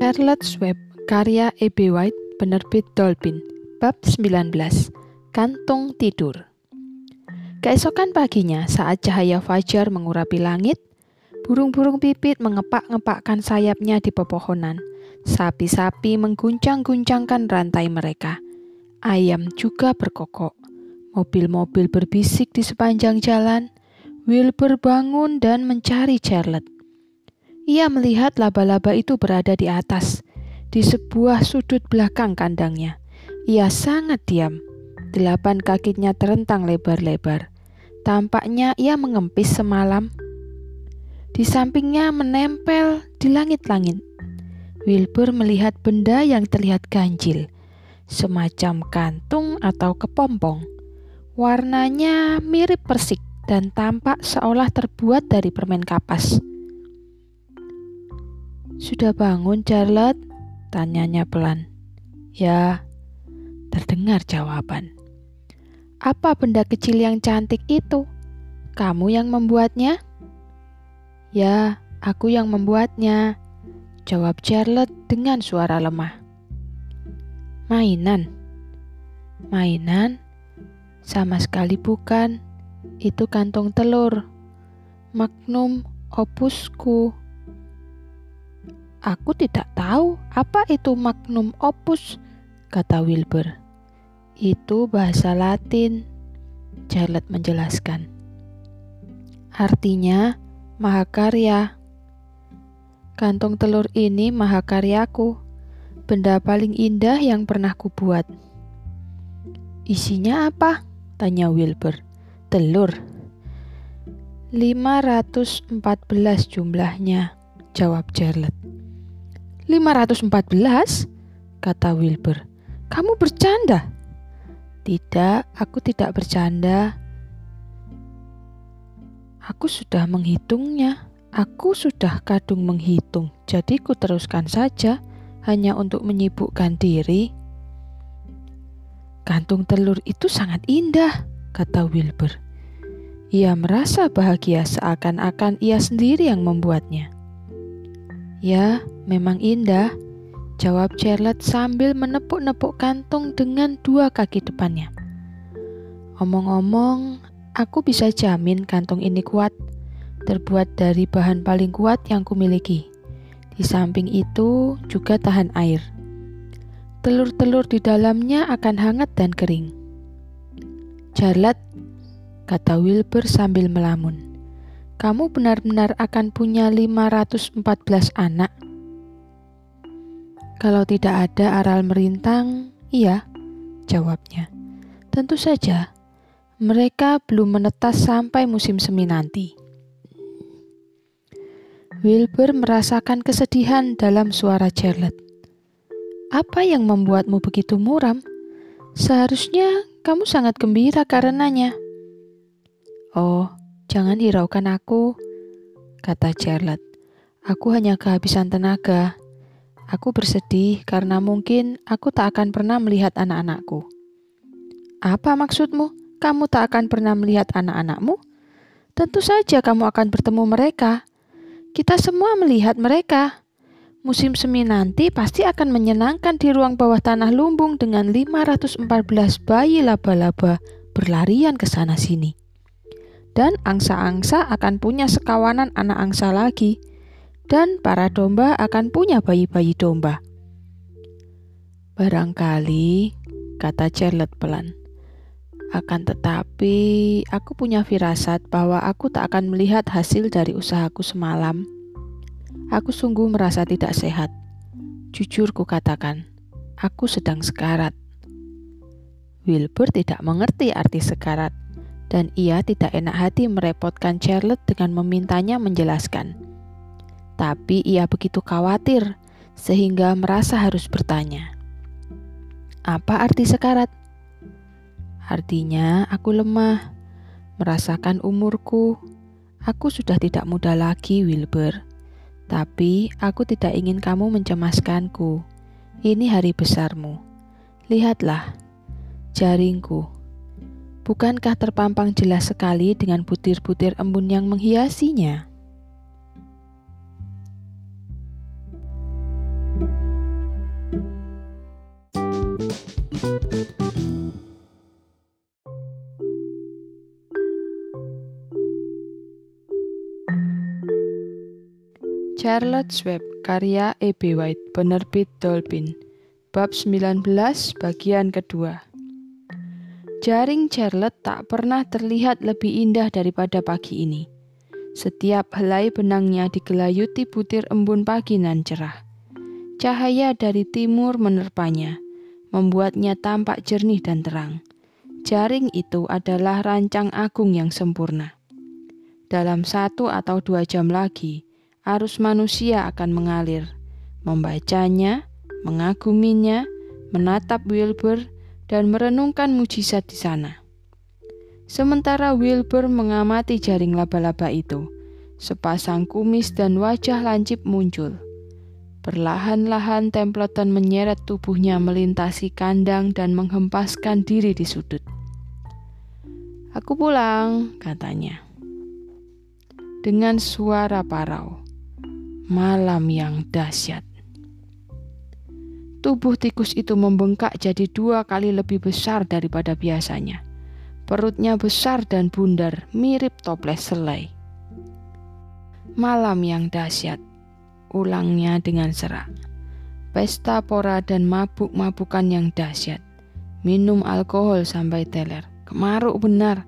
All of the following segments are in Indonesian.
Charlotte's Web, karya E.B. White, penerbit Dolphin, bab 19, Kantung Tidur. Keesokan paginya, saat cahaya fajar mengurapi langit, burung-burung pipit mengepak-ngepakkan sayapnya di pepohonan. Sapi-sapi mengguncang-guncangkan rantai mereka. Ayam juga berkokok. Mobil-mobil berbisik di sepanjang jalan. Wilbur bangun dan mencari Charlotte. Ia melihat laba-laba itu berada di atas, di sebuah sudut belakang kandangnya. Ia sangat diam. 8 kakinya terentang lebar-lebar. Tampaknya ia mengempis semalam. Di sampingnya menempel di langit-langit. Wilbur melihat benda yang terlihat ganjil, semacam kantung atau kepompong. Warnanya mirip persik dan tampak seolah terbuat dari permen kapas. "Sudah bangun, Charlotte?" tanyanya pelan. "Ya," terdengar jawaban. "Apa benda kecil yang cantik itu? Kamu yang membuatnya?" "Ya, aku yang membuatnya," jawab Charlotte dengan suara lemah. "Mainan?" "Mainan? Sama sekali bukan. Itu kantung telur. Magnum opusku." "Aku tidak tahu apa itu magnum opus," kata Wilbur. "Itu bahasa Latin," Charlotte menjelaskan. "Artinya mahakarya. Kantung telur ini mahakaryaku, benda paling indah yang pernah kubuat." "Isinya apa?" tanya Wilbur. "Telur. 514 jumlahnya," jawab Charlotte. 514? Kata Wilbur. "Kamu bercanda?" "Tidak, aku tidak bercanda. Aku sudah menghitungnya. Aku sudah kadung menghitung, jadi ku teruskan saja, hanya untuk menyibukkan diri." "Kantung telur itu sangat indah," kata Wilbur. Ia merasa bahagia seakan-akan ia sendiri yang membuatnya. "Ya, memang indah," jawab Charlotte sambil menepuk-nepuk kantung dengan 2 kaki depannya. "Omong-omong, aku bisa jamin kantung ini kuat, terbuat dari bahan paling kuat yang kumiliki. Di samping itu juga tahan air. Telur-telur di dalamnya akan hangat dan kering." "Charlotte," kata Wilbur sambil melamun, "kamu benar-benar akan punya 514 anak?" "Kalau tidak ada aral merintang, iya," jawabnya. "Tentu saja, mereka belum menetas sampai musim semi nanti." Wilbur merasakan kesedihan dalam suara Charlotte. "Apa yang membuatmu begitu muram? Seharusnya kamu sangat gembira karenanya." "Oh, jangan hiraukan aku," kata Charlotte. "Aku hanya kehabisan tenaga. Aku bersedih karena mungkin aku tak akan pernah melihat anak-anakku." "Apa maksudmu? Kamu tak akan pernah melihat anak-anakmu? Tentu saja kamu akan bertemu mereka. Kita semua melihat mereka. Musim semi nanti pasti akan menyenangkan di ruang bawah tanah lumbung dengan 514 bayi laba-laba berlarian ke sana-sini. Dan angsa-angsa akan punya sekawanan anak angsa lagi. Dan para domba akan punya bayi-bayi domba." "Barangkali," kata Charlotte pelan. "Akan tetapi, aku punya firasat bahwa aku tak akan melihat hasil dari usahaku semalam. Aku sungguh merasa tidak sehat. Jujur kukatakan, aku sedang sekarat." Wilbur tidak mengerti arti sekarat, dan ia tidak enak hati merepotkan Charlotte dengan memintanya menjelaskan. Tapi ia begitu khawatir, sehingga merasa harus bertanya. "Apa arti sekarat?" "Artinya aku lemah, merasakan umurku. Aku sudah tidak muda lagi, Wilbur. Tapi aku tidak ingin kamu mencemaskanku. Ini hari besarmu. Lihatlah, jaringku. Bukankah terpampang jelas sekali dengan butir-butir embun yang menghiasinya?" Charlotte Swab, karya E.B. White, penerbit Dolphin. Bab 19, bagian kedua. Jaring Charlotte tak pernah terlihat lebih indah daripada pagi ini. Setiap helai benangnya digelayuti butir embun pagi nan cerah. Cahaya dari timur menerpanya, membuatnya tampak jernih dan terang. Jaring itu adalah rancang agung yang sempurna. Dalam 1 atau 2 jam lagi, arus manusia akan mengalir, membacanya, mengaguminya, menatap Wilbur, dan merenungkan mujizat di sana. Sementara Wilbur mengamati jaring laba-laba itu, sepasang kumis dan wajah lancip muncul. Perlahan-lahan Templeton menyeret tubuhnya melintasi kandang dan menghempaskan diri di sudut. "Aku pulang," katanya, dengan suara parau. Malam yang dahsyat. Tubuh tikus itu membengkak jadi 2 kali lebih besar daripada biasanya. Perutnya besar dan bundar, mirip toples selai. Malam yang dahsyat, ulangnya dengan serak. Pesta pora dan mabuk-mabukan yang dahsyat. Minum alkohol sampai teler. Kemaruk benar.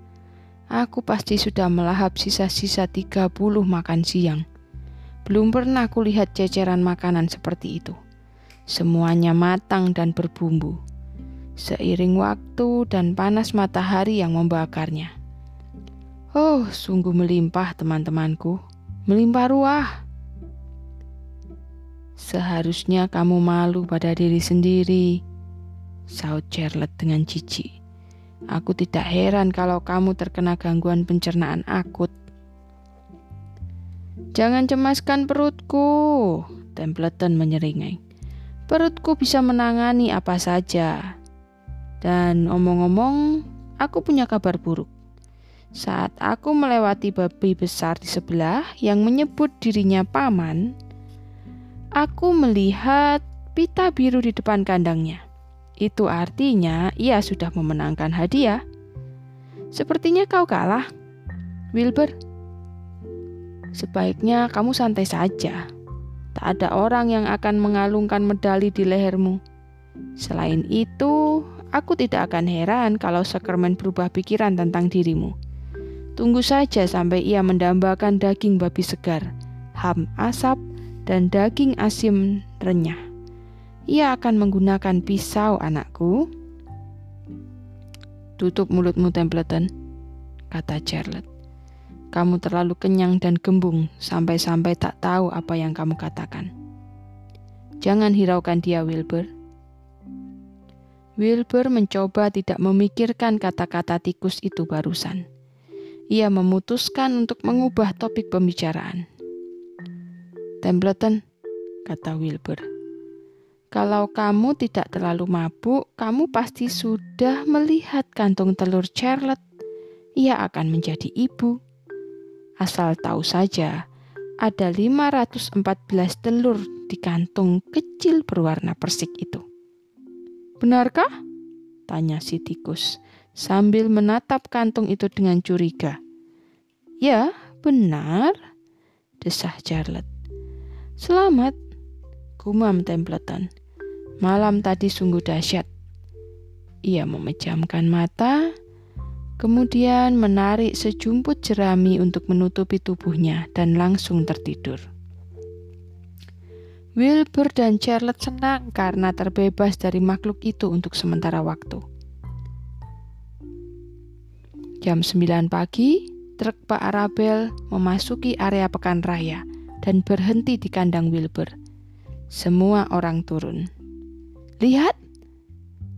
Aku pasti sudah melahap sisa-sisa 30 makan siang. Belum pernah kulihat ceceran makanan seperti itu. Semuanya matang dan berbumbu. Seiring waktu dan panas matahari yang membakarnya. Oh, sungguh melimpah teman-temanku. Melimpah ruah. Seharusnya kamu malu pada diri sendiri, saut Charlotte dengan jijik. Aku tidak heran kalau kamu terkena gangguan pencernaan akut. Jangan cemaskan perutku, Templeton menyeringai. Perutku bisa menangani apa saja. Dan omong-omong, aku punya kabar buruk. Saat aku melewati babi besar di sebelah yang menyebut dirinya paman, aku melihat pita biru di depan kandangnya. Itu artinya ia sudah memenangkan hadiah. Sepertinya kau kalah, Wilbur. Sebaiknya kamu santai saja. Tak ada orang yang akan mengalungkan medali di lehermu. Selain itu, aku tidak akan heran kalau Zuckerman berubah pikiran tentang dirimu. Tunggu saja sampai ia mendambakan daging babi segar, ham asap, dan daging asin renyah. Ia akan menggunakan pisau, anakku. Tutup mulutmu, Templeton, kata Charlotte. Kamu terlalu kenyang dan gembung sampai-sampai tak tahu apa yang kamu katakan. Jangan hiraukan dia, Wilbur. Wilbur mencoba tidak memikirkan kata-kata tikus itu barusan. Ia memutuskan untuk mengubah topik pembicaraan. Templeton, kata Wilbur, kalau kamu tidak terlalu mabuk, kamu pasti sudah melihat kantung telur Charlotte. Ia akan menjadi ibu. Asal tahu saja, ada 514 telur di kantung kecil berwarna persik itu. Benarkah? Tanya si tikus sambil menatap kantung itu dengan curiga. Ya, benar, desah Charlotte. Selamat, gumam Templeton. Malam tadi sungguh dahsyat. Ia memejamkan mata, kemudian menarik sejumput jerami untuk menutupi tubuhnya dan langsung tertidur. Wilbur dan Charlotte senang karena terbebas dari makhluk itu untuk sementara waktu. Jam 9 pagi, truk Pak Arable memasuki area pekan raya dan berhenti di kandang Wilbur. Semua orang turun. Lihat,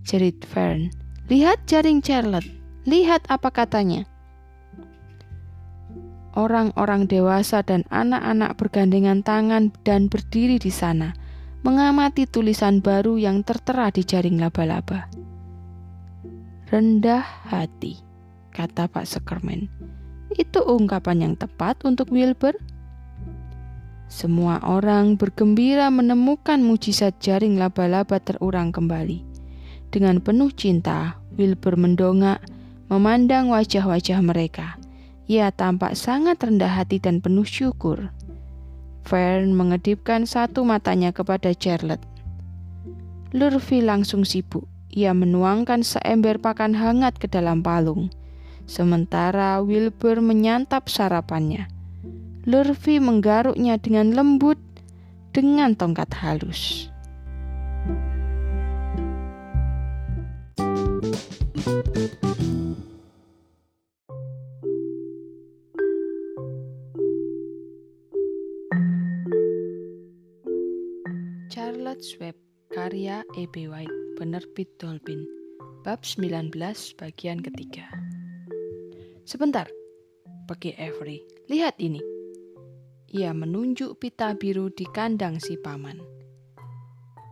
jerit Fern. Lihat jaring Charlotte. Lihat apa katanya. Orang-orang dewasa dan anak-anak bergandengan tangan dan berdiri di sana, mengamati tulisan baru yang tertera di jaring laba-laba. Rendah hati, kata Pak Zuckerman. Itu ungkapan yang tepat untuk Wilbur. Semua orang bergembira menemukan mujizat jaring laba-laba terurang kembali. Dengan penuh cinta, Wilbur mendongak, memandang wajah-wajah mereka. Ia tampak sangat rendah hati dan penuh syukur. Fern mengedipkan satu matanya kepada Charlotte. Lurvy langsung sibuk. Ia menuangkan seember pakan hangat ke dalam palung. Sementara Wilbur menyantap sarapannya. Lurvy menggaruknya dengan lembut dengan tongkat halus. Charlotte Webb, karya E.B. White, penerbit Dolphin, bab 19, bagian ketiga. Sebentar, pergi Avery, lihat ini. Ia menunjuk pita biru di kandang si paman.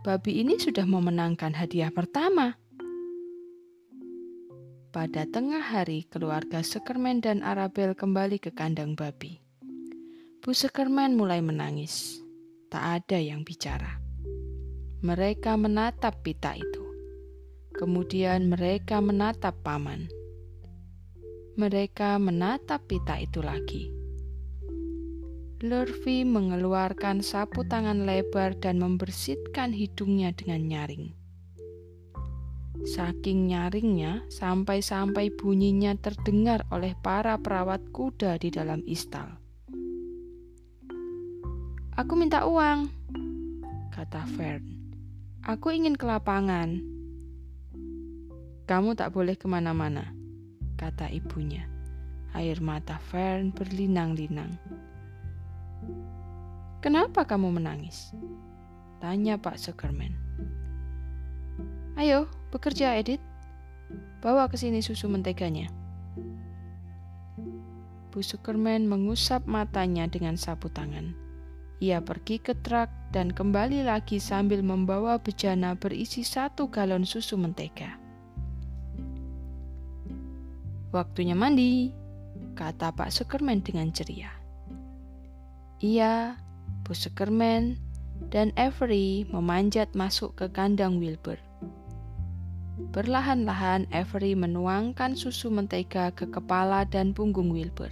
Babi ini sudah memenangkan hadiah pertama. Pada tengah hari, keluarga Zuckerman dan Arable kembali ke kandang babi. Bu Zuckerman mulai menangis. Tak ada yang bicara. Mereka menatap pita itu. Kemudian mereka menatap paman. Mereka menatap pita itu lagi. Lurvy mengeluarkan sapu tangan lebar dan membersihkan hidungnya dengan nyaring. Saking nyaringnya, sampai-sampai bunyinya terdengar oleh para perawat kuda di dalam istal. "Aku minta uang," kata Fern. "Aku ingin ke lapangan." "Kamu tak boleh kemana-mana," kata ibunya. Air mata Fern berlinang-linang. "Kenapa kamu menangis?" tanya Pak Zuckerman. "Ayo, bekerja, Edith. Bawa ke sini susu menteganya." Bu Zuckerman mengusap matanya dengan sapu tangan. Ia pergi ke truk dan kembali lagi sambil membawa bejana berisi 1 galon susu mentega. "Waktunya mandi," kata Pak Zuckerman dengan ceria. Ia, Bu Zuckerman, dan Avery memanjat masuk ke kandang Wilbur. Perlahan-lahan Avery menuangkan susu mentega ke kepala dan punggung Wilbur.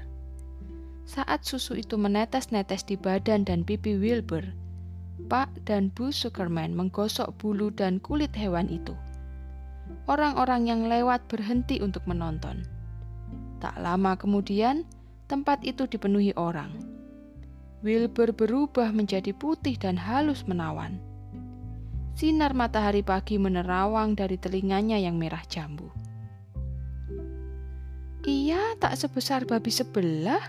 Saat susu itu menetes-netes di badan dan pipi Wilbur, Pak dan Bu Zuckerman menggosok bulu dan kulit hewan itu. Orang-orang yang lewat berhenti untuk menonton. Tak lama kemudian, tempat itu dipenuhi orang. Wilbur berubah menjadi putih dan halus menawan. Sinar matahari pagi menerawang dari telinganya yang merah jambu. "Ia tak sebesar babi sebelah,"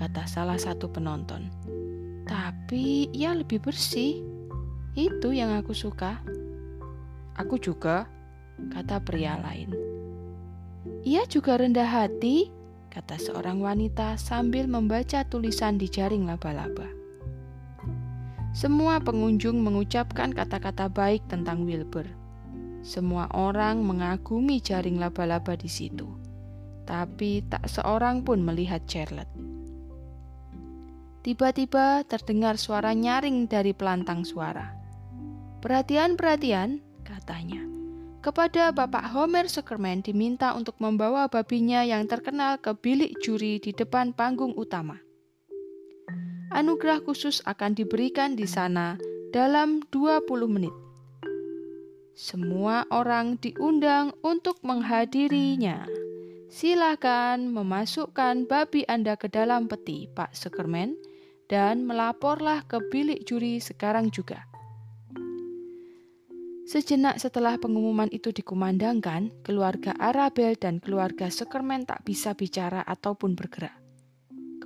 kata salah satu penonton. "Tapi ia lebih bersih. Itu yang aku suka." "Aku juga," kata pria lain. "Ia juga rendah hati," kata seorang wanita sambil membaca tulisan di jaring laba-laba. Semua pengunjung mengucapkan kata-kata baik tentang Wilbur. Semua orang mengagumi jaring laba-laba di situ. Tapi tak seorang pun melihat Charlotte. Tiba-tiba terdengar suara nyaring dari pelantang suara. "Perhatian, katanya. Kepada Bapak Homer Zuckerman diminta untuk membawa babinya yang terkenal ke bilik juri di depan panggung utama. Anugerah khusus akan diberikan di sana dalam 20 menit. Semua orang diundang untuk menghadirinya. Silakan memasukkan babi Anda ke dalam peti, Pak Zuckerman, dan melaporlah ke bilik juri sekarang juga." Sejenak setelah pengumuman itu dikumandangkan, keluarga Arable dan keluarga Zuckerman tak bisa bicara ataupun bergerak.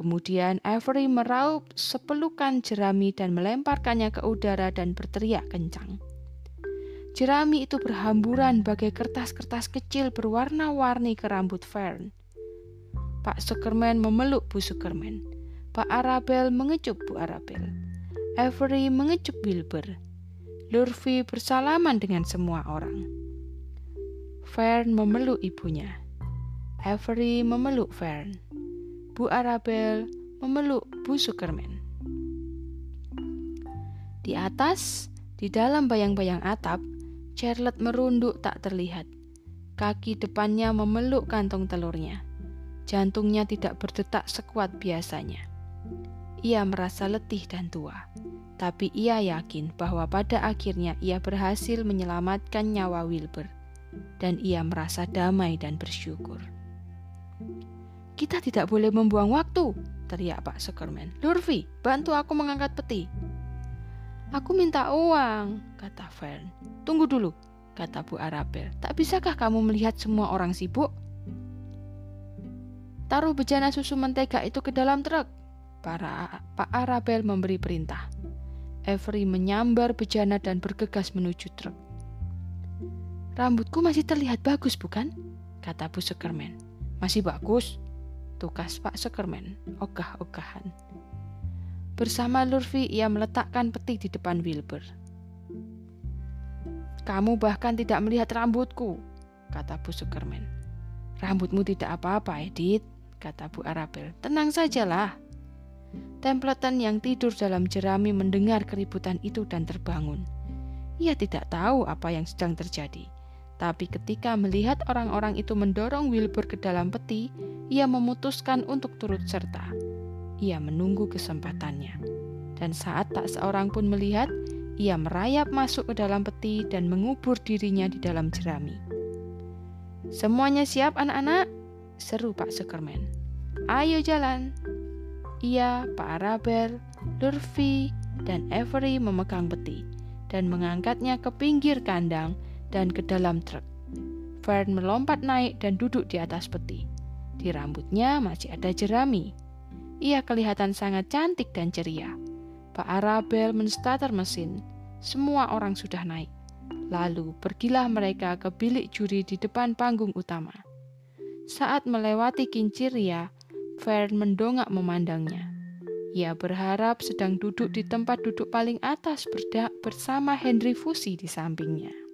Kemudian Avery meraup sepelukan jerami dan melemparkannya ke udara dan berteriak kencang. Jerami itu berhamburan bagai kertas-kertas kecil berwarna-warni ke rambut Fern. Pak Zuckerman memeluk Bu Zuckerman. Pak Arable mengecup Bu Arable. Avery mengecup Wilbur. Lurvy bersalaman dengan semua orang. Fern memeluk ibunya. Avery memeluk Fern. Bu Arable memeluk Bu Zuckerman. Di atas, di dalam bayang-bayang atap, Charlotte merunduk tak terlihat. Kaki depannya memeluk kantong telurnya. Jantungnya tidak berdetak sekuat biasanya. Ia merasa letih dan tua, tapi ia yakin bahwa pada akhirnya ia berhasil menyelamatkan nyawa Wilbur, dan ia merasa damai dan bersyukur. "Kita tidak boleh membuang waktu," teriak Pak Zuckerman. "Lurvy, bantu aku mengangkat peti." "Aku minta uang," kata Fern. "Tunggu dulu," kata Bu Arable. "Tak bisakah kamu melihat semua orang sibuk? Taruh bejana susu mentega itu ke dalam truk." Pak Arable memberi perintah. Avery menyambar bejana dan bergegas menuju truk. "Rambutku masih terlihat bagus, bukan?" kata Bu Zuckerman. "Masih bagus," tukas Pak Zuckerman, ogah-ogahan. Bersama Lurvy, ia meletakkan peti di depan Wilbur. "Kamu bahkan tidak melihat rambutku," kata Bu Zuckerman. "Rambutmu tidak apa-apa, Edith," kata Bu Arable. "Tenang sajalah." Templeton yang tidur dalam jerami mendengar keributan itu dan terbangun. Ia tidak tahu apa yang sedang terjadi, tapi ketika melihat orang-orang itu mendorong Wilbur ke dalam peti, ia memutuskan untuk turut serta. Ia menunggu kesempatannya, dan saat tak seorang pun melihat, ia merayap masuk ke dalam peti dan mengubur dirinya di dalam jerami. "Semuanya siap, anak-anak?" seru Pak Zuckerman. "Ayo jalan." Ia, Pak Arable, Lurvy, dan Avery memegang peti dan mengangkatnya ke pinggir kandang dan ke dalam truk. Fern melompat naik dan duduk di atas peti. Di rambutnya masih ada jerami. Ia kelihatan sangat cantik dan ceria. Pak Arable menstarter mesin. Semua orang sudah naik. Lalu pergilah mereka ke bilik juri di depan panggung utama. Saat melewati kinciria, Fern mendongak memandangnya. Ia berharap sedang duduk di tempat duduk paling atas bersama Henry Fussy di sampingnya.